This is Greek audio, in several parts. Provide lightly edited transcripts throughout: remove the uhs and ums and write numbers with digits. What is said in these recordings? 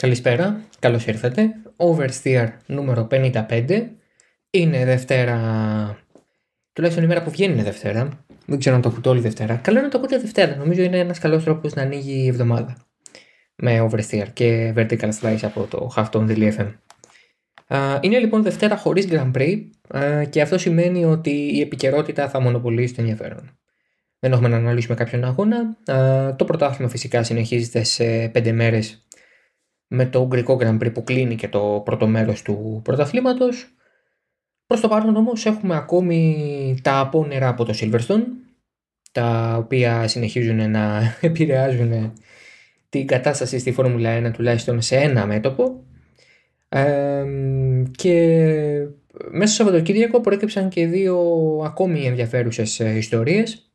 Καλησπέρα, καλώς ήρθατε. Oversteer νούμερο 55. Είναι Δευτέρα, τουλάχιστον η μέρα που βγαίνει είναι Δευτέρα. Δεν ξέρω αν το ακούτε όλη Δευτέρα. Καλό είναι να το ακούτε Δευτέρα. Νομίζω είναι ένας καλός τρόπος να ανοίγει η εβδομάδα. Με Oversteer και Vertical Slice από το Half Tone.lyFm. Είναι λοιπόν Δευτέρα χωρίς Grand Prix και αυτό σημαίνει ότι η επικαιρότητα θα μονοπολίσει το ενδιαφέρον. Δεν έχουμε να αναλύσουμε κάποιον αγώνα. Το πρωτάθλημα φυσικά συνεχίζεται σε 5 μέρες με το Ουγγρικό Grand Prix που κλείνει και το πρώτο μέρος του πρωταθλήματος. Προς το παρόν όμως έχουμε ακόμη τα απόνερα από το Silverstone, τα οποία συνεχίζουν να επηρεάζουν την κατάσταση στη Φόρμουλα 1 τουλάχιστον σε ένα μέτωπο. Και μέσα στο Σαββατοκύριακο προέκυψαν και δύο ακόμη ενδιαφέρουσες ιστορίες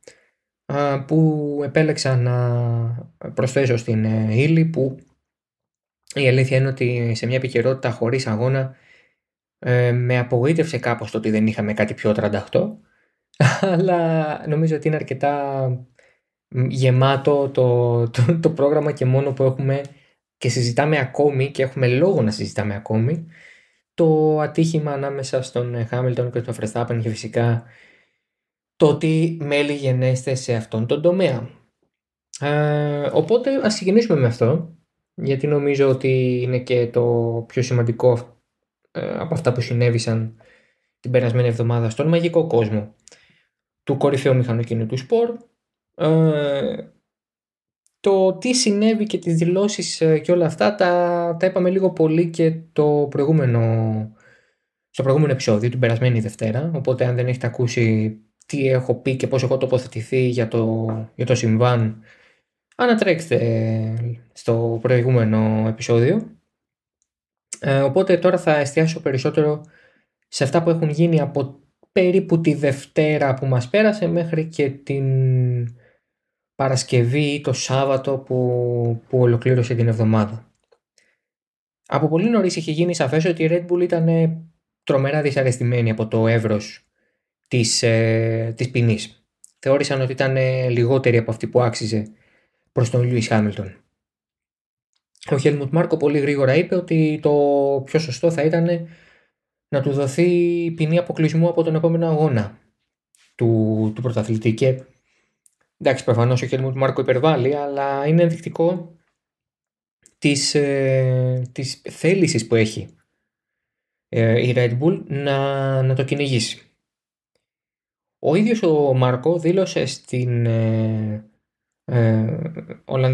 που επέλεξα να προσθέσω στην ύλη, που η αλήθεια είναι ότι σε μια επικαιρότητα χωρίς αγώνα με απογοήτευσε κάπως το ότι δεν είχαμε κάτι πιο 38, αλλά νομίζω ότι είναι αρκετά γεμάτο το πρόγραμμα και μόνο που έχουμε και συζητάμε ακόμη και έχουμε λόγο να συζητάμε ακόμη το ατύχημα ανάμεσα στον Χάμιλτον και στον Verstappen και φυσικά το ότι μέλη γενέστε σε αυτόν τον τομέα. Οπότε ας ξεκινήσουμε με αυτό, γιατί νομίζω ότι είναι και το πιο σημαντικό από αυτά που συνέβησαν την περασμένη εβδομάδα στον μαγικό κόσμο του κορυφαίου μηχανοκίνητου σπορ. Το τι συνέβη και τις δηλώσεις και όλα αυτά τα είπαμε λίγο πολύ και στο προηγούμενο επεισόδιο την περασμένη Δευτέρα, οπότε αν δεν έχετε ακούσει τι έχω πει και πώς έχω τοποθετηθεί για το συμβάν, ανατρέξτε στο προηγούμενο επεισόδιο. Οπότε τώρα θα εστιάσω περισσότερο σε αυτά που έχουν γίνει από περίπου τη Δευτέρα που μας πέρασε μέχρι και την Παρασκευή ή το Σάββατο που ολοκλήρωσε την εβδομάδα. Από πολύ νωρίς είχε γίνει σαφές ότι η Red Bull ήταν τρομερά δυσαρεστημένη από το εύρος της ποινής. Θεώρησαν ότι ήταν λιγότερη από αυτή που άξιζε προς τον Lewis Hamilton. Ο Helmut Marko πολύ γρήγορα είπε ότι το πιο σωστό θα ήταν να του δοθεί ποινή αποκλεισμού από τον επόμενο αγώνα του πρωταθλητή. Και εντάξει, προφανώς ο Helmut Marko υπερβάλλει, αλλά είναι ενδεικτικό της θέλησης που έχει η Red Bull να το κυνηγήσει. Ο ίδιος ο Marko δήλωσε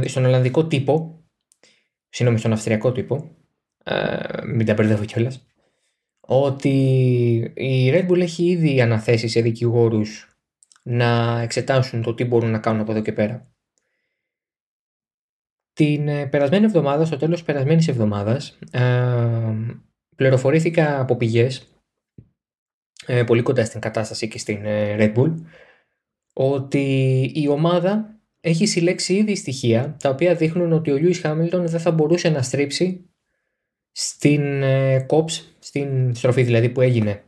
στον Ολλανδικό τύπο, συγγνώμη, στον Αυστριακό τύπο, μην τα μπερδεύω κιόλας, ότι η Red Bull έχει ήδη αναθέσει σε δικηγόρους να εξετάσουν το τι μπορούν να κάνουν από εδώ και πέρα. Την περασμένη εβδομάδα, στο τέλος της περασμένης εβδομάδας, πληροφορήθηκα από πηγές πολύ κοντά στην κατάσταση και στην Red Bull ότι η ομάδα έχει συλλέξει ήδη στοιχεία τα οποία δείχνουν ότι ο Lewis Hamilton δεν θα μπορούσε να στρίψει στην κόψη, στην στροφή δηλαδή που έγινε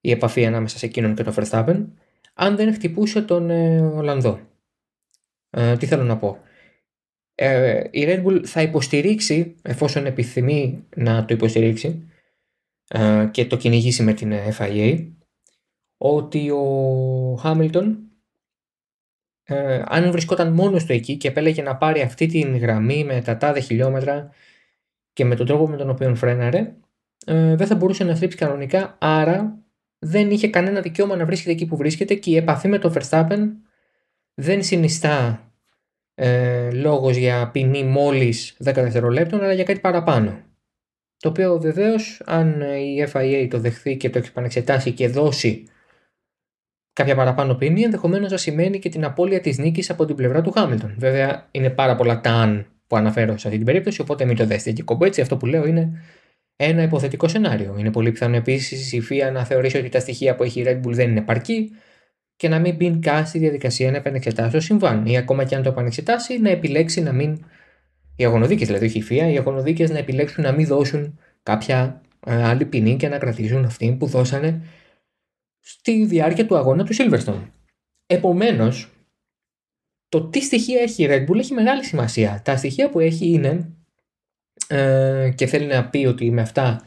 η επαφή ανάμεσα σε εκείνον και τον Verstappen, αν δεν χτυπούσε τον Ολλανδό. Τι θέλω να πω. Η Red Bull θα υποστηρίξει, εφόσον επιθυμεί να το υποστηρίξει και το κυνηγήσει με την FIA, ότι ο Hamilton αν βρισκόταν μόνος του εκεί και επέλεγε να πάρει αυτή την γραμμή με τα τάδε χιλιόμετρα και με τον τρόπο με τον οποίο φρέναρε, δεν θα μπορούσε να στρίψει κανονικά, άρα δεν είχε κανένα δικαίωμα να βρίσκεται εκεί που βρίσκεται και η επαφή με τον Verstappen δεν συνιστά λόγος για ποινή μόλις 10 δευτερολέπτων, αλλά για κάτι παραπάνω. Το οποίο βεβαίως, αν η FIA το δεχθεί και το επανεξετάσει και δώσει κάποια παραπάνω ποινή, ενδεχομένως να σημαίνει και την απώλεια της νίκης από την πλευρά του Χάμιλτον. Βέβαια, είναι πάρα πολλά τα αν που αναφέρω σε αυτή την περίπτωση, οπότε μην το δέστε και κομπέτσι. Αυτό που λέω είναι ένα υποθετικό σενάριο. Είναι πολύ πιθανό επίσης η FIA να θεωρήσει ότι τα στοιχεία που έχει η Red Bull δεν είναι επαρκή και να μην μπει καν στη διαδικασία να επανεξετάσει το συμβάν. Ή ακόμα και αν το επανεξετάσει, να επιλέξει να μην. Οι αγωνοδίκες, δηλαδή, όχι η FIA, οι αγωνοδίκες να επιλέξουν να μην δώσουν κάποια άλλη ποινή και να κρατήσουν αυτή που δώσανε στη διάρκεια του αγώνα του Silverstone. Επομένως, το τι στοιχεία έχει η Red Bull έχει μεγάλη σημασία. Τα στοιχεία που έχει είναι και θέλει να πει ότι με αυτά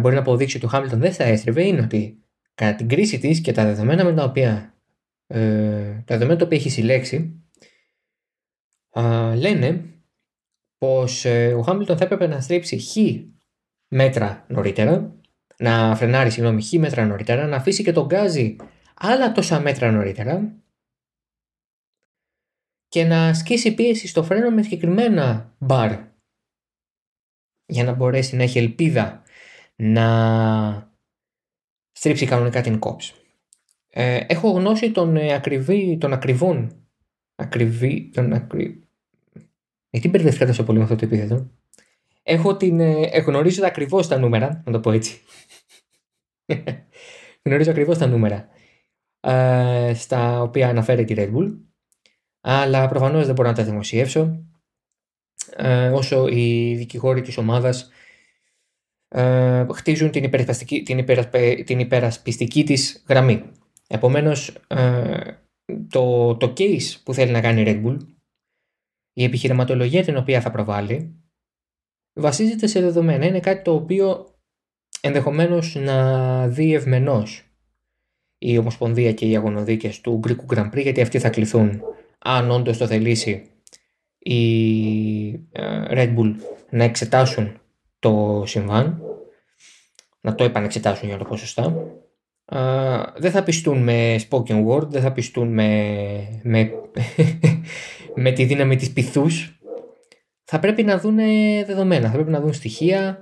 μπορεί να αποδείξει ότι ο Χάμιλτον δεν θα έστρεβε, είναι ότι κατά την κρίση της και τα δεδομένα με τα οποία, έχει συλλέξει, λένε πως ο Χάμιλτον θα έπρεπε να στρίψει να φρενάρει χ μέτρα νωρίτερα, να αφήσει και τον γκάζι άλλα τόσα μέτρα νωρίτερα και να ασκήσει πίεση στο φρένο με συγκεκριμένα μπαρ για να μπορέσει να έχει ελπίδα να στρίψει κανονικά την κόψη. Έχω γνώση γνωρίζω ακριβώς τα νούμερα, να το πω έτσι. Γνωρίζω ακριβώς τα νούμερα στα οποία αναφέρεται η Red Bull, αλλά προφανώς δεν μπορώ να τα δημοσιεύσω όσο οι δικηγόροι της ομάδας χτίζουν την υπερασπιστική της γραμμή. Επομένως, το case που θέλει να κάνει η Red Bull, η επιχειρηματολογία την οποία θα προβάλλει, βασίζεται σε δεδομένα. Είναι κάτι το οποίο ενδεχομένως να δει ευμενώς η Ομοσπονδία και οι αγωνοδίκες του Γκρίκου Grand Prix, γιατί αυτοί θα κληθούν, αν όντως το θελήσει η Red Bull, να εξετάσουν το συμβάν, να το επανεξετάσουν για να το πω σωστά. Δεν θα πιστούν με spoken word, δεν θα πιστούν με τη δύναμη της πειθούς. Θα πρέπει να δουν δεδομένα, θα πρέπει να δουν στοιχεία,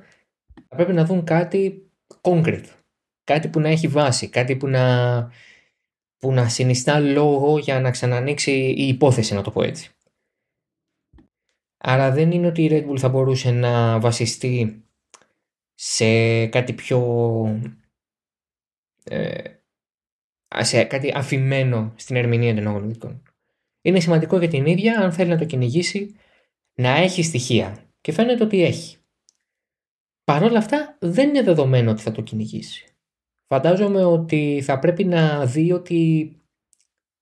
θα πρέπει να δουν κάτι concrete, κάτι που να έχει βάση, κάτι που να συνιστά λόγο για να ξανανοίξει η υπόθεση, να το πω έτσι. Άρα δεν είναι ότι η Red Bull θα μπορούσε να βασιστεί σε κάτι σε κάτι αφημένο στην ερμηνεία των αγωνιστικών. Είναι σημαντικό για την ίδια, αν θέλει να το κυνηγήσει, να έχει στοιχεία. Και φαίνεται ότι έχει. Παρ' όλα αυτά δεν είναι δεδομένο ότι θα το κυνηγήσει. Φαντάζομαι ότι θα πρέπει να δει ότι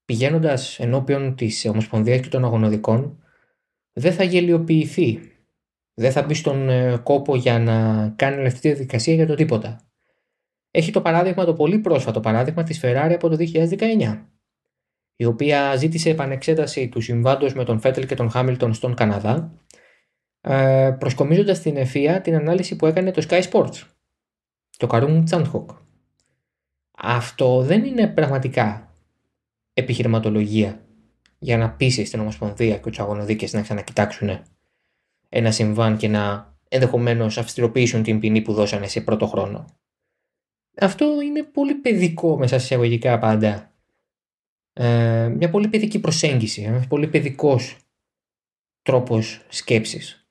πηγαίνοντας ενώπιον της Ομοσπονδίας και των αγωνοδικών δεν θα γελιοποιηθεί. Δεν θα μπει στον κόπο για να κάνει αυτή τη διαδικασία για το τίποτα. Έχει το πολύ πρόσφατο παράδειγμα της Ferrari από το 2019, η οποία ζήτησε επανεξέταση του συμβάντος με τον Φέτελ και τον Χάμιλτον στον Καναδά, προσκομίζοντας στην FIA την ανάλυση που έκανε το Sky Sports, το Καρούμ Τσάντχοκ. Αυτό δεν είναι πραγματικά επιχειρηματολογία για να πείσει στην Ομοσπονδία και τους αγωνοδίκες να ξανακοιτάξουν ένα συμβάν και να ενδεχομένως αυστηροποιήσουν την ποινή που δώσανε σε πρώτο χρόνο. Αυτό είναι πολύ παιδικό, μέσα σε εισαγωγικά πάντα. Μια πολύ παιδική προσέγγιση, ένας πολύ παιδικός τρόπος σκέψης.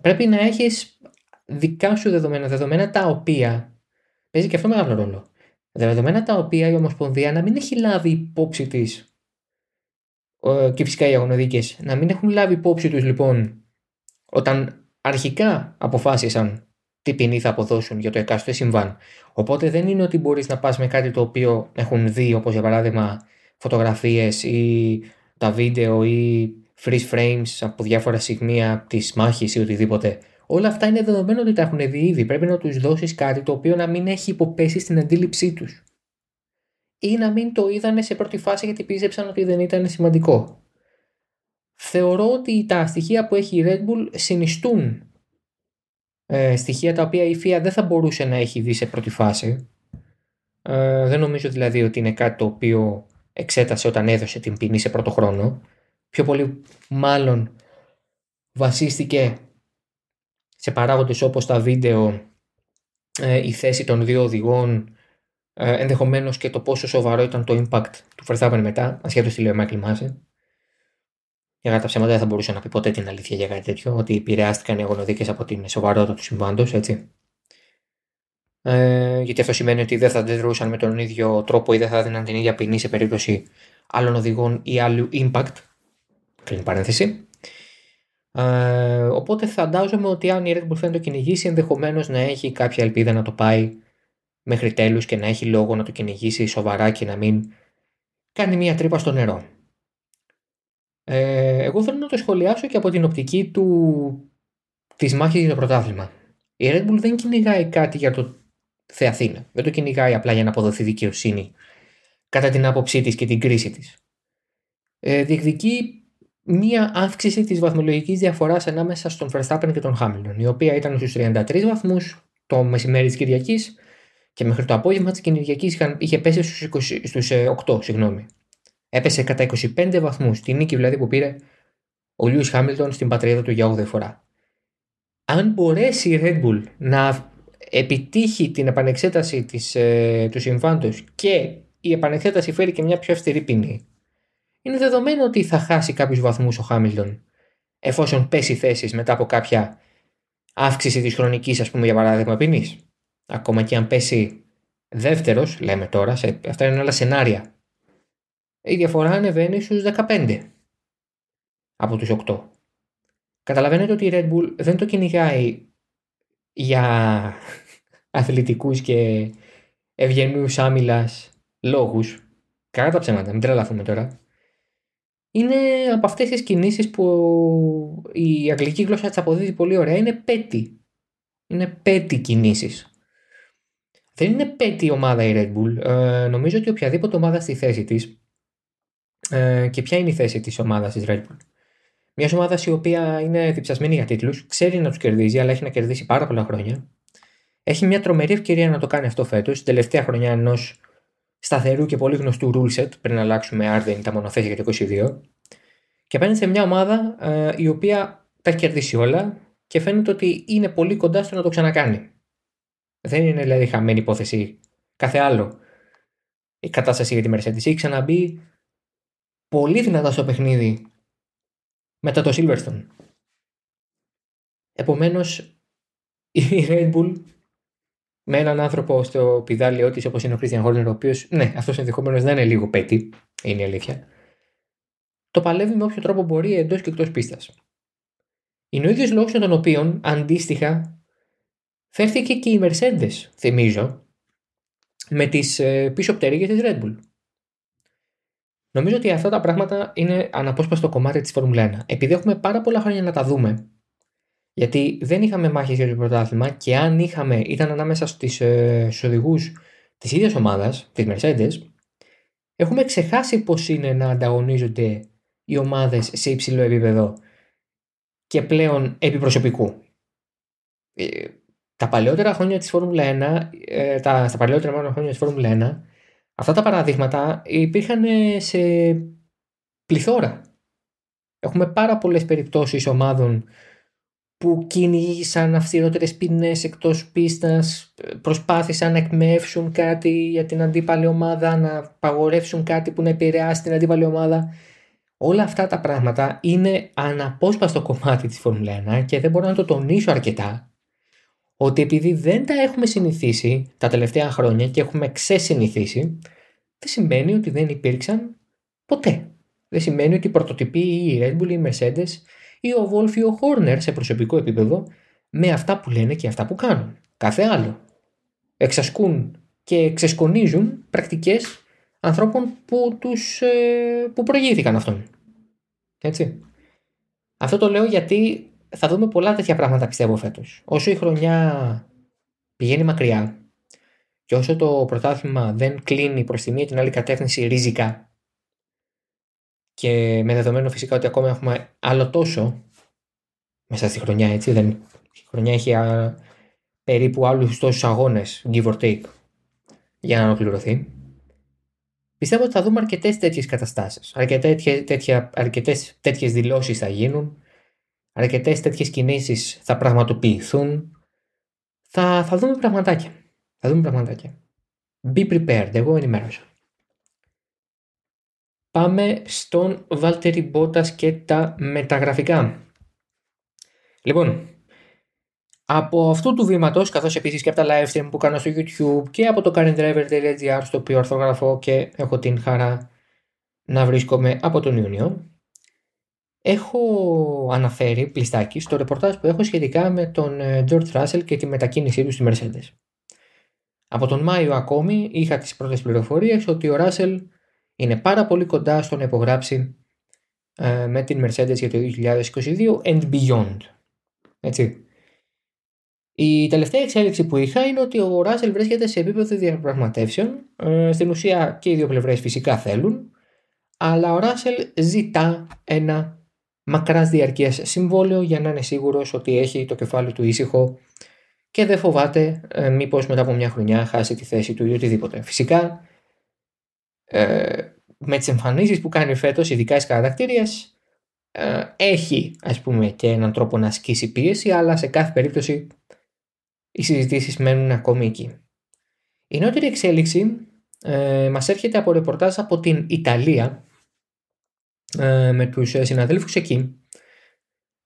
Πρέπει να έχεις δικά σου δεδομένα τα οποία παίζει και αυτό μεγάλο ρόλο, δεδομένα τα οποία η Ομοσπονδία να μην έχει λάβει υπόψη της, και φυσικά οι αγωνοδίκες να μην έχουν λάβει υπόψη τους, λοιπόν, όταν αρχικά αποφάσισαν τι ποινή θα αποδώσουν για το εκάστοτε συμβάν. Οπότε δεν είναι ότι μπορείς να πας με κάτι το οποίο έχουν δει, όπως για παράδειγμα φωτογραφίες ή τα βίντεο ή freeze frames από διάφορα σημεία της μάχης ή οτιδήποτε. Όλα αυτά είναι δεδομένο ότι τα έχουν δει ήδη. Πρέπει να τους δώσεις κάτι το οποίο να μην έχει υποπέσει στην αντίληψή τους ή να μην το είδανε σε πρώτη φάση γιατί πίστεψαν ότι δεν ήταν σημαντικό. Θεωρώ ότι τα στοιχεία που έχει η Red Bull συνιστούν στοιχεία τα οποία η FIA δεν θα μπορούσε να έχει δει σε πρώτη φάση. Δεν νομίζω δηλαδή ότι είναι κάτι το οποίο εξέτασε όταν έδωσε την ποινή σε πρώτο χρόνο. Πιο πολύ μάλλον βασίστηκε σε παράγοντες όπως τα βίντεο, η θέση των δύο οδηγών, ενδεχομένως και το πόσο σοβαρό ήταν το impact του Verstappen μετά, ασχέτως τι λέει ο Michael Masi. Για τα ψέματα δεν θα μπορούσε να πει ποτέ την αλήθεια για κάτι τέτοιο, ότι επηρεάστηκαν οι αγωνοδίκες από την σοβαρότητα του συμβάντος, έτσι. Γιατί αυτό σημαίνει ότι δεν θα αντιδρούσαν με τον ίδιο τρόπο ή δεν θα έδιναν την ίδια ποινή σε περίπτωση άλλων οδηγών ή άλλου impact. Κλείνει παρένθεση. Οπότε φαντάζομαι ότι αν η Red Bull θέλει να το κυνηγήσει, ενδεχομένως να έχει κάποια ελπίδα να το πάει μέχρι τέλους και να έχει λόγο να το κυνηγήσει σοβαρά και να μην κάνει μια τρύπα στο νερό. Εγώ θέλω να το σχολιάσω και από την οπτική του τις μάχες για το πρωτάθλημα. Η Red Bull δεν κυνηγάει κάτι για το Θεαθήνα. Δεν το κυνηγάει απλά για να αποδοθεί δικαιοσύνη κατά την άποψή της και την κρίση της. Διεκδικεί μία αύξηση της βαθμολογικής διαφοράς ανάμεσα στον Verstappen και τον Hamilton, η οποία ήταν στους 33 βαθμούς το μεσημέρι της Κυριακής και μέχρι το απόγευμα της Κυριακής είχε πέσει στους 8. Έπεσε κατά 25 βαθμούς, τη νίκη δηλαδή που πήρε ο Lewis Hamilton στην πατρίδα του για 8η φορά. Αν μπορέσει η Red Bull να επιτύχει την επανεξέταση του συμβάντος και η επανεξέταση φέρει και μια πιο αυστηρή ποινή, είναι δεδομένο ότι θα χάσει κάποιους βαθμούς ο Χάμιλτον, εφόσον πέσει θέσεις μετά από κάποια αύξηση της χρονικής, ας πούμε, για παράδειγμα, ποινής. Ακόμα και αν πέσει δεύτερος, λέμε τώρα, αυτά είναι όλα σενάρια, η διαφορά ανεβαίνει στους 15 από τους 8. Καταλαβαίνετε ότι η Red Bull δεν το κυνηγάει για αθλητικούς και ευγενούς άμυλας λόγους. Καλά τα ψέματα, μην τρελαθούμε τώρα. Είναι από αυτές τις κινήσεις που η αγγλική γλώσσα της αποδίδει πολύ ωραία. Είναι petty. Είναι petty κινήσεις. Δεν είναι petty ομάδα η Red Bull. Νομίζω ότι οποιαδήποτε ομάδα στη θέση της, και ποια είναι η θέση της ομάδας της Red Bull, μιας ομάδας η οποία είναι διψασμένη για τίτλους, ξέρει να τους κερδίζει, αλλά έχει να κερδίσει πάρα πολλά χρόνια. Έχει μια τρομερή ευκαιρία να το κάνει αυτό φέτος, την τελευταία χρονιά ενός σταθερού και πολύ γνωστού rule set, πριν αλλάξουμε άρδεν τα μονοθέσια για το 22, και απέναντι σε μια ομάδα η οποία τα έχει κερδίσει όλα και φαίνεται ότι είναι πολύ κοντά στο να το ξανακάνει. Δεν είναι δηλαδή χαμένη υπόθεση κάθε άλλο η κατάσταση για τη Mercedes. Έχει ξαναμπεί πολύ δυνατά στο παιχνίδι μετά το Silverstone. Επομένως η Red Bull, με έναν άνθρωπο στο πιδάλιό της όπως είναι ο Christian Horner, ο οποίος, ναι, αυτός ενδεχομένως να είναι λίγο petty, είναι η αλήθεια, το παλεύει με όποιο τρόπο μπορεί εντός και εκτός πίστας. Είναι ο ίδιος λόγος για τον οποίο αντίστοιχα φέρθηκε και η Mercedes, θυμίζω, με τις πίσω πτερίγες της Red Bull. Νομίζω ότι αυτά τα πράγματα είναι αναπόσπαστο κομμάτι της Φόρμουλα 1. Επειδή έχουμε πάρα πολλά χρόνια να τα δούμε, γιατί δεν είχαμε μάχες για το πρωτάθλημα, και αν είχαμε, ήταν ανάμεσα στους οδηγούς της ίδιας ομάδας, της Mercedes. Έχουμε ξεχάσει πώς είναι να ανταγωνίζονται οι ομάδες σε υψηλό επίπεδο και πλέον επιπροσωπικού. Τα παλαιότερα χρόνια της Φόρμουλα 1, στα παλαιότερα μάλλον χρόνια της Φόρμουλα 1, αυτά τα παραδείγματα υπήρχαν σε πληθώρα. Έχουμε πάρα πολλές περιπτώσεις ομάδων που κυνήγησαν αυστηρότερες ποινές εκτός πίστας, προσπάθησαν να εκμεύσουν κάτι για την αντίπαλη ομάδα, να απαγορεύσουν κάτι που να επηρεάσει την αντίπαλη ομάδα. Όλα αυτά τα πράγματα είναι αναπόσπαστο κομμάτι της Φόρμουλα 1 και δεν μπορώ να το τονίσω αρκετά, ότι επειδή δεν τα έχουμε συνηθίσει τα τελευταία χρόνια και έχουμε ξεσυνηθίσει, δεν σημαίνει ότι δεν υπήρξαν ποτέ. Δεν σημαίνει ότι οι πρωτοτυποί ή η Red Bull ή η Mercedes ή ο Wolff ή ο Horner σε προσωπικό επίπεδο, με αυτά που λένε και αυτά που κάνουν, κάθε άλλο, εξασκούν και ξεσκονίζουν πρακτικές ανθρώπων που προηγήθηκαν αυτόν. Έτσι. Αυτό το λέω γιατί θα δούμε πολλά τέτοια πράγματα, πιστεύω, φέτος. Όσο η χρονιά πηγαίνει μακριά και όσο το πρωτάθλημα δεν κλείνει προς τη μία την άλλη κατεύθυνση ριζικά, και με δεδομένο φυσικά ότι ακόμα έχουμε άλλο τόσο μέσα στη χρονιά, έτσι, η χρονιά έχει περίπου άλλους τόσους αγώνες, give or take, για να ολοκληρωθεί. Πιστεύω ότι θα δούμε αρκετές τέτοιες καταστάσεις, αρκετές τέτοιες δηλώσεις θα γίνουν, αρκετές τέτοιες κινήσεις θα πραγματοποιηθούν, θα δούμε πραγματάκια, Be prepared, εγώ ενημέρωσα. Πάμε στον Valtteri Bottas και τα μεταγραφικά. Λοιπόν, από αυτού του βήματος, καθώς επίσης και από τα live stream που κάνω στο YouTube και από το currentdriver.gr, στο οποίο ορθογραφώ και έχω την χαρά να βρίσκομαι από τον Ιούνιο, έχω αναφέρει πλειστάκι στο ρεπορτάζ που έχω σχετικά με τον George Russell και τη μετακίνησή του στη Mercedes. Από τον Μάιο ακόμη είχα τις πρώτες πληροφορίες ότι ο Russell είναι πάρα πολύ κοντά στο να υπογράψει με την Mercedes για το 2022 and beyond. Έτσι. Η τελευταία εξέλιξη που είχα είναι ότι ο Ράσελ βρίσκεται σε επίπεδο διαπραγματεύσεων. Στην ουσία και οι δύο πλευρές φυσικά θέλουν, αλλά ο Ράσελ ζητά ένα μακράς διαρκείας συμβόλαιο για να είναι σίγουρος ότι έχει το κεφάλι του ήσυχο και δεν φοβάται μήπως μετά από μια χρονιά χάσει τη θέση του ή οτιδήποτε. Φυσικά με τις εμφανίσεις που κάνει φέτος, ειδικά στις κατακτήριες, έχει ας πούμε και έναν τρόπο να ασκήσει πίεση, αλλά σε κάθε περίπτωση οι συζητήσεις μένουν ακόμη εκεί. Η νεότερη εξέλιξη μας έρχεται από ρεπορτάζ από την Ιταλία με τους συναδέλφους εκεί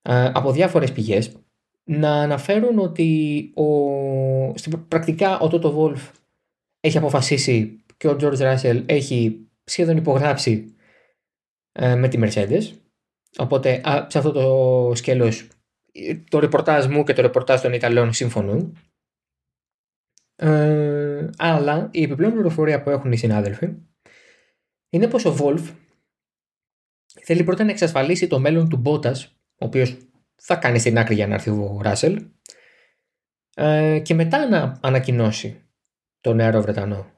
από διάφορες πηγές να αναφέρουν ότι πρακτικά ο Toto Wolff έχει αποφασίσει και ο George Russell έχει σχεδόν υπογράψει με τη Mercedes. Οπότε σε αυτό το σκέλος το ρεπορτάζ μου και το ρεπορτάζ των Ιταλών συμφωνούν. Αλλά η επιπλέον πληροφορία που έχουν οι συνάδελφοι είναι πως ο Wolff θέλει πρώτα να εξασφαλίσει το μέλλον του Bottas, ο οποίος θα κάνει στην άκρη για να έρθει ο Ράσελ, και μετά να ανακοινώσει τον νεαρό Βρετανό.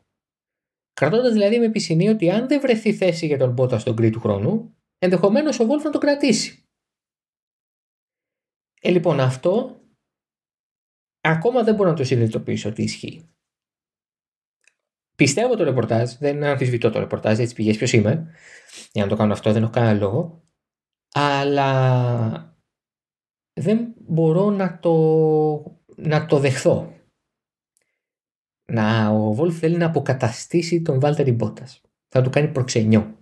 Κρατώντας δηλαδή με επισημία ότι αν δεν βρεθεί θέση για τον Bottas στον γκρι του χρόνου, ενδεχομένως ο Wolff να τον κρατήσει. Λοιπόν, αυτό ακόμα δεν μπορώ να το συνειδητοποιήσω ότι ισχύει. Πιστεύω το ρεπορτάζ, δεν αμφισβητώ το ρεπορτάζ, έτσι πηγαίνει ποιος είμαι, για να το κάνω αυτό δεν έχω κανένα λόγο, αλλά δεν μπορώ να το δεχθώ. Ο Wolff θέλει να αποκαταστήσει τον Valtteri Bottas. Θα του κάνει προξενιό.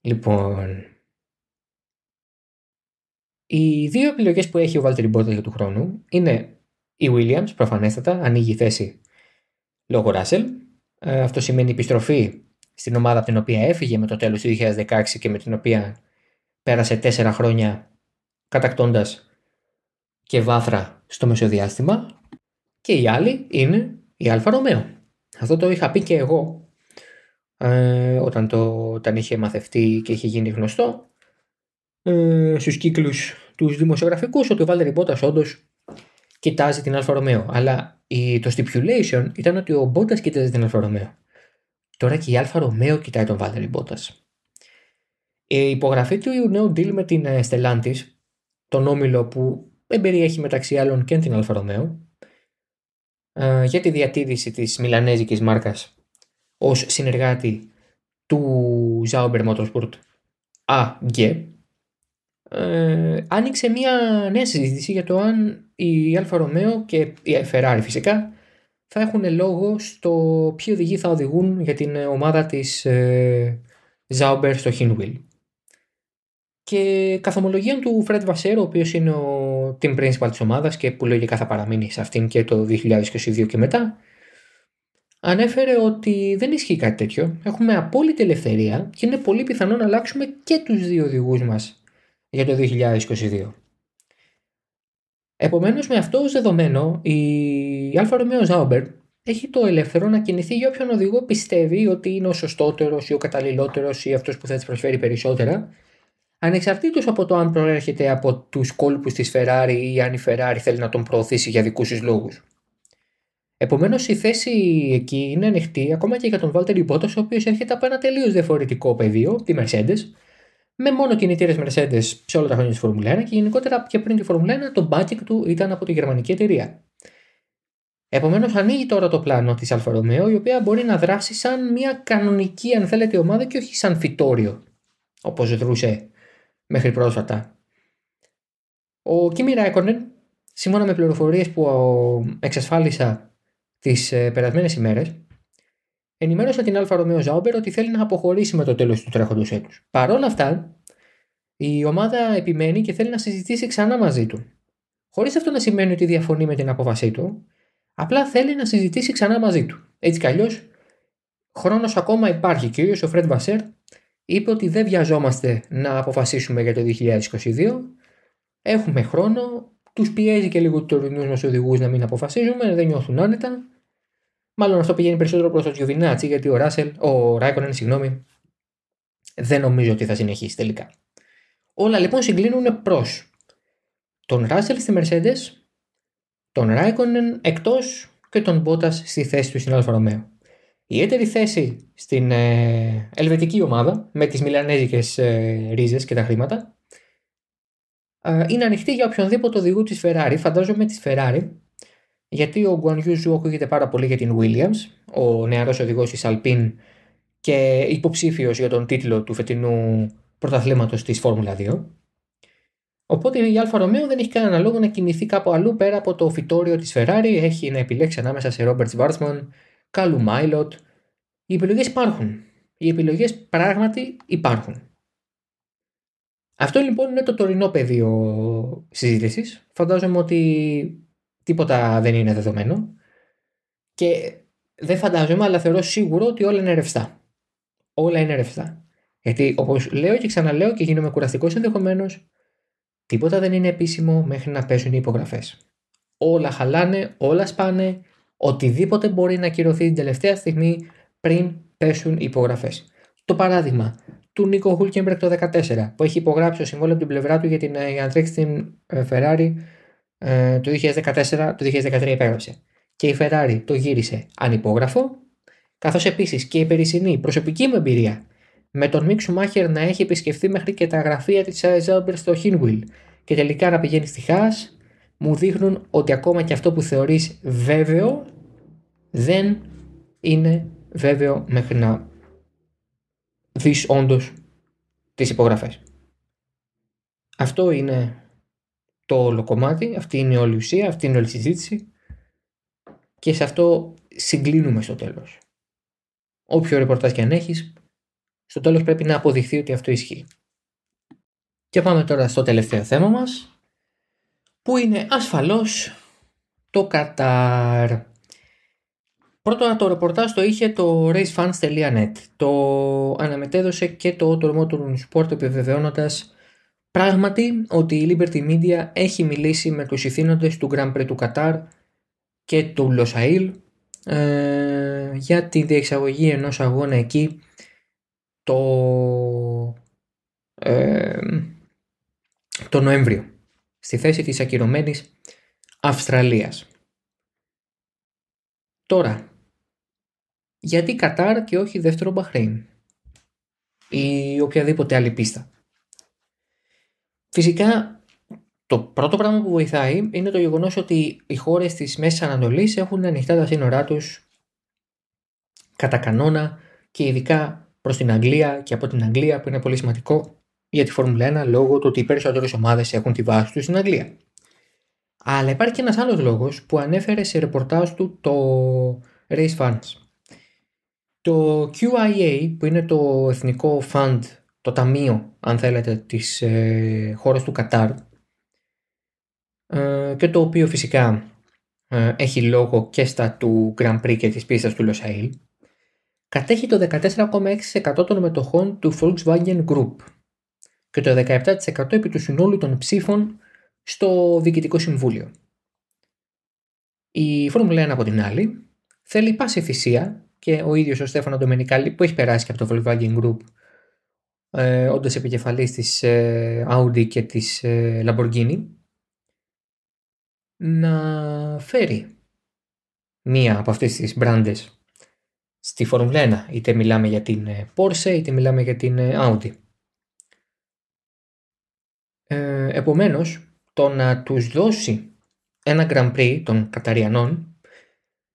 Λοιπόν, οι δύο επιλογές που έχει ο Valtteri Bottas για του χρόνου είναι η Williams, προφανέστατα, ανοίγει θέση λόγω Russell. Αυτό σημαίνει επιστροφή στην ομάδα από την οποία έφυγε με το τέλος του 2016 και με την οποία πέρασε 4 χρόνια κατακτώντας και βάθρα στο μεσοδιάστημα. Και η άλλη είναι η Alfa Romeo. Αυτό το είχα πει και εγώ όταν είχε μαθευτεί και είχε γίνει γνωστό στους κύκλους τους δημοσιογραφικούς ότι ο Valtteri Bottas όντως κοιτάζει την Alfa Romeo, αλλά το stipulation ήταν ότι ο Bottas κοιτάζει την Alfa Romeo. Τώρα και η Alfa Romeo κοιτάει τον Valtteri Bottas. Η υπογραφή του νέου deal με την Stellantis, τον όμιλο που εμπεριέχει μεταξύ άλλων και την Alfa Romeo, για τη διατήρηση της μιλανέζικης μάρκας ως συνεργάτη του Sauber Motorsport AG, άνοιξε μια νέα συζήτηση για το αν η Alfa Romeo και η Ferrari φυσικά θα έχουν λόγο στο ποιοι οδηγοί θα οδηγούν για την ομάδα της Sauber στο Hinwil. Και καθ' ομολογία του Fred Vasseur, ο οποίος είναι ο team principal της ομάδας και που λογικά θα παραμείνει σε αυτήν και το 2022 και μετά, ανέφερε ότι δεν ισχύει κάτι τέτοιο. Έχουμε απόλυτη ελευθερία και είναι πολύ πιθανό να αλλάξουμε και τους δύο οδηγούς μας για το 2022. Επομένως, με αυτό ως δεδομένο, η Alfa Romeo Sauber έχει το ελεύθερο να κινηθεί για όποιον οδηγό πιστεύει ότι είναι ο σωστότερος ή ο καταλληλότερος ή αυτός που θα της προσφέρει περισσότερα, ανεξαρτήτως από το αν προέρχεται από τους κόλπους της Ferrari ή αν η Ferrari θέλει να τον προωθήσει για δικούς της λόγους. Επομένως, η θέση εκεί είναι ανοιχτή ακόμα και για τον Valtteri Bottas, ο οποίος έρχεται από ένα τελείως διαφορετικό πεδίο, τη Mercedes, με μόνο κινητήρες Mercedes σε όλα τα χρόνια της Φόρμουλα 1 και γενικότερα και πριν τη Φόρμουλα 1 το backing του ήταν από τη γερμανική εταιρεία. Επομένως, ανοίγει τώρα το πλάνο της Alfa Romeo, η οποία μπορεί να δράσει σαν μια κανονική, αν θέλετε, ομάδα και όχι σαν φυτόριο, όπως δρούσε μέχρι πρόσφατα. Ο Kimi Räikkönen, σύμφωνα με πληροφορίες που εξασφάλισα τις περασμένες ημέρες, ενημέρωσε την Alfa Romeo Sauber ότι θέλει να αποχωρήσει με το τέλος του τρέχοντος έτους. Παρ' όλα αυτά, η ομάδα επιμένει και θέλει να συζητήσει ξανά μαζί του. Χωρίς αυτό να σημαίνει ότι διαφωνεί με την απόφασή του, απλά θέλει να συζητήσει ξανά μαζί του. Έτσι κι αλλιώς, χρόνος ακόμα υπάρχει και ο ίδιος ο Fred Vasseur είπε ότι δεν βιαζόμαστε να αποφασίσουμε για το 2022. Έχουμε χρόνο. Τους πιέζει και λίγο τους τωρινούς μας οδηγούς να μην αποφασίζουμε, δεν νιώθουν άνετα. Μάλλον αυτό πηγαίνει περισσότερο προς το Giovinazzi, γιατί ο Ράικονεν, δεν νομίζω ότι θα συνεχίσει τελικά. Όλα λοιπόν συγκλίνουν προς τον Ράσελ στη Mercedes τον Ράικονεν εκτός και τον Bottas στη θέση του στην Αλφα Ρωμαίο. Η έτερη θέση στην ελβετική ομάδα με τις μιλανέζικες ρίζες και τα χρήματα είναι ανοιχτή για οποιονδήποτε οδηγού της Ferrari, φαντάζομαι της Ferrari, γιατί ο Guanyu Zhou ακούγεται πάρα πολύ για την Williams, ο νεαρός οδηγός της Alpine και υποψήφιος για τον τίτλο του φετινού πρωταθλήματος της Φόρμουλα 2. Οπότε η Αλφα Ρωμαίο δεν έχει κανένα λόγο να κινηθεί κάπου αλλού πέρα από το φυτόριο της Ferrari, έχει να επιλέξει ανάμεσα σε Robert Schwarzman, Callum Ilott. Οι επιλογές υπάρχουν. Οι επιλογές πράγματι υπάρχουν. Αυτό λοιπόν είναι το τωρινό πεδίο συζήτησης. Φαντάζομαι ότι τίποτα δεν είναι δεδομένο. Και δεν φαντάζομαι, αλλά θεωρώ σίγουρο ότι όλα είναι ρευστά. Όλα είναι ρευστά. Γιατί όπως λέω και ξαναλέω και γίνομαι κουραστικός ενδεχομένως, τίποτα δεν είναι επίσημο μέχρι να πέσουν οι υπογραφές. Όλα χαλάνε, όλα σπάνε. Οτιδήποτε μπορεί να ακυρωθεί την τελευταία στιγμή πριν πέσουν οι υπογραφές. Το παράδειγμα του Νίκο Χούλκεμπεργκ το 2014, που έχει υπογράψει ο συμβόλαιο από την πλευρά του για να τρέξει την Ferrari το 2014, το 2013 υπέγραψε. Και η Ferrari το γύρισε ανυπόγραφο, καθώς επίσης και η περσινή προσωπική μου εμπειρία με τον Mick Schumacher να έχει επισκεφθεί μέχρι και τα γραφεία της Sauber στο Hinwil και τελικά να πηγαίνει στη Χάς, μου δείχνουν ότι ακόμα και αυτό που θεωρείς βέβαιο δεν είναι βέβαιο μέχρι να δεις όντως τις υπογραφές. Αυτό είναι το όλο κομμάτι, αυτή είναι όλη η ουσία, αυτή είναι όλη η συζήτηση και σε αυτό συγκλίνουμε στο τέλος. Όποιο ρεπορτάζ και αν έχεις, στο τέλος πρέπει να αποδειχθεί ότι αυτό ισχύει. Και πάμε τώρα στο τελευταίο θέμα μας, που είναι ασφαλώς το Κατάρ. Πρώτον, το ρεπορτάζ το είχε το racefans.net. Το αναμετέδωσε και το Automotor Sport, επιβεβαιώνοντας πράγματι ότι η Liberty Media έχει μιλήσει με τους ηθήνοντες του Grand Prix του Κατάρ και του Λοσαήλ για τη διεξαγωγή ενός αγώνα εκεί το Νοέμβριο, στη θέση της ακυρωμένης Αυστραλίας. Τώρα, γιατί Κατάρ και όχι δεύτερο Μπαχρέιν ή οποιαδήποτε άλλη πίστα? Φυσικά, το πρώτο πράγμα που βοηθάει είναι το γεγονός ότι οι χώρες της Μέσης Ανατολής έχουν ανοιχτά τα σύνορά τους κατά κανόνα και ειδικά προς την Αγγλία και από την Αγγλία, που είναι πολύ σημαντικό για τη Φόρμουλα 1 λόγω του ότι οι περισσότερες ομάδες έχουν τη βάση τους στην Αγγλία. Αλλά υπάρχει και ένας άλλος λόγος που ανέφερε σε ρεπορτάζ του το Race Fans. Το QIA, που είναι το εθνικό fund, το ταμείο αν θέλετε της χώρας του Κατάρ, και το οποίο φυσικά έχει λόγο και στα του Grand Prix και της πίστας του Λοσαήλ, κατέχει το 14,6% των μετοχών του Volkswagen Group και το 17% επί του συνόλου των ψήφων στο Διοικητικό Συμβούλιο. Η Φόρμουλα 1 από την άλλη θέλει πάση θυσία, και ο ίδιος ο Στέφανο Ντομενικάλη, που έχει περάσει και από το Volkswagen Group όντως επικεφαλής της Audi και της Lamborghini, να φέρει μία από αυτές τις μπράντες στη Φόρμουλα 1, είτε μιλάμε για την Porsche είτε μιλάμε για την Audi. Επομένως, το να τους δώσει ένα Grand Prix των Καταριανών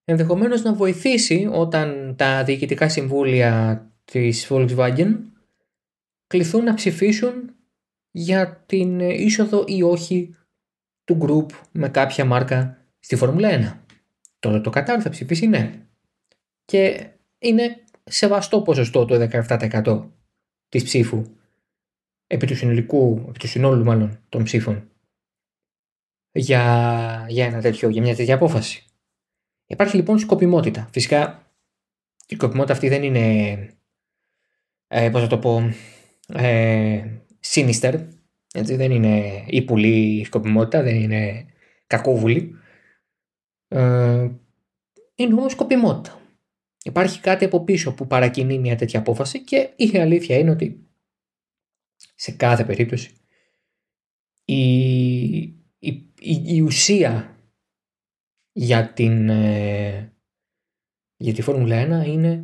ενδεχομένως να βοηθήσει όταν τα διοικητικά συμβούλια της Volkswagen κληθούν να ψηφίσουν για την είσοδο ή όχι του group με κάποια μάρκα στη Φόρμουλα 1. Τότε το Κατάρ θα ψηφίσει ναι. Και είναι σεβαστό ποσοστό το 17% της ψήφου επί του συνόλου των ψήφων για μια τέτοια απόφαση. Υπάρχει λοιπόν σκοπιμότητα. Φυσικά η σκοπιμότητα αυτή δεν είναι sinister, έτσι, δεν είναι ύπουλη σκοπιμότητα, δεν είναι κακόβουλη, είναι όμως σκοπιμότητα. Υπάρχει κάτι από πίσω που παρακινεί μια τέτοια απόφαση και η αλήθεια είναι ότι σε κάθε περίπτωση η ουσία για την για τη Φόρμουλα 1 είναι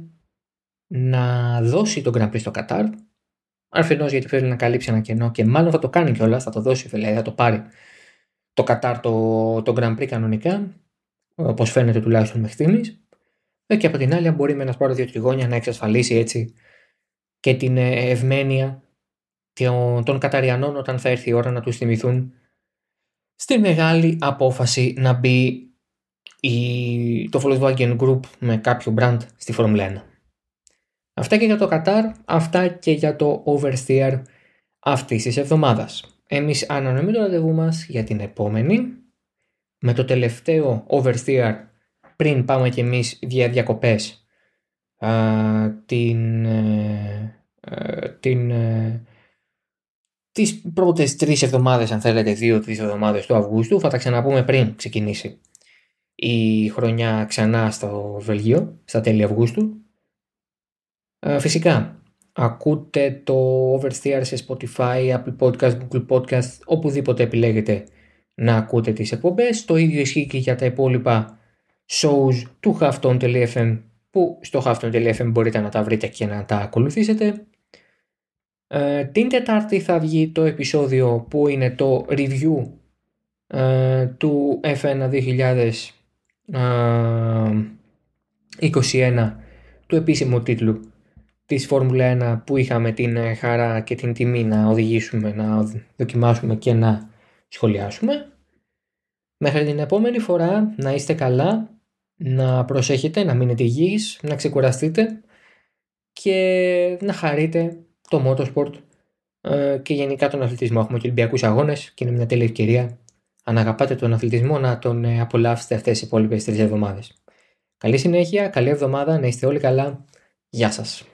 να δώσει τον Grand Prix στο Κατάρ, αφενός γιατί θέλει να καλύψει ένα κενό και μάλλον θα το κάνει κιόλας, θα το δώσει, δηλαδή θα το πάρει το Κατάρ το Grand Prix κανονικά, όπως φαίνεται τουλάχιστον μέχρι στιγμής, και από την άλλη μπορεί με ένα σπάρο δύο τριγώνια να εξασφαλίσει έτσι και την ευμένεια των Καταριανών όταν θα έρθει η ώρα να τους θυμηθούν στη μεγάλη απόφαση να μπει το Volkswagen Group με κάποιο brand στη Φόρμουλα 1. Αυτά και για το Κατάρ, αυτά και για το Oversteer αυτής της εβδομάδας. Εμείς ανανοούμε το ραντεβού μας για την επόμενη με το τελευταίο Oversteer πριν πάμε και εμείς διακοπές τις πρώτες 3 εβδομάδες, αν θέλετε 2-3 εβδομάδες του Αυγούστου. Θα τα ξαναπούμε πριν ξεκινήσει η χρονιά ξανά στο Βελγίο, στα τέλη Αυγούστου. Φυσικά, ακούτε το Oversteer σε Spotify, Apple Podcast, Google Podcast, οπουδήποτε επιλέγετε να ακούτε τις εκπομπές. Το ίδιο ισχύει και για τα υπόλοιπα shows του hafton.lyFm, που στο hafton.lyFm μπορείτε να τα βρείτε και να τα ακολουθήσετε. Την Τετάρτη θα βγει το επεισόδιο που είναι το review του F1 2021, του επίσημου τίτλου της Φόρμουλα 1, που είχαμε την χαρά και την τιμή να οδηγήσουμε, να δοκιμάσουμε και να σχολιάσουμε. Μέχρι την επόμενη φορά, να είστε καλά, να προσέχετε, να μείνετε υγιείς, να ξεκουραστείτε και να χαρείτε το motorsport και γενικά τον αθλητισμό. Έχουμε και Ολυμπιακούς αγώνες και είναι μια τέλεια ευκαιρία, αν αγαπάτε τον αθλητισμό, να τον απολαύσετε αυτές οι υπόλοιπες 3 εβδομάδες. Καλή συνέχεια, καλή εβδομάδα, να είστε όλοι καλά. Γεια σας.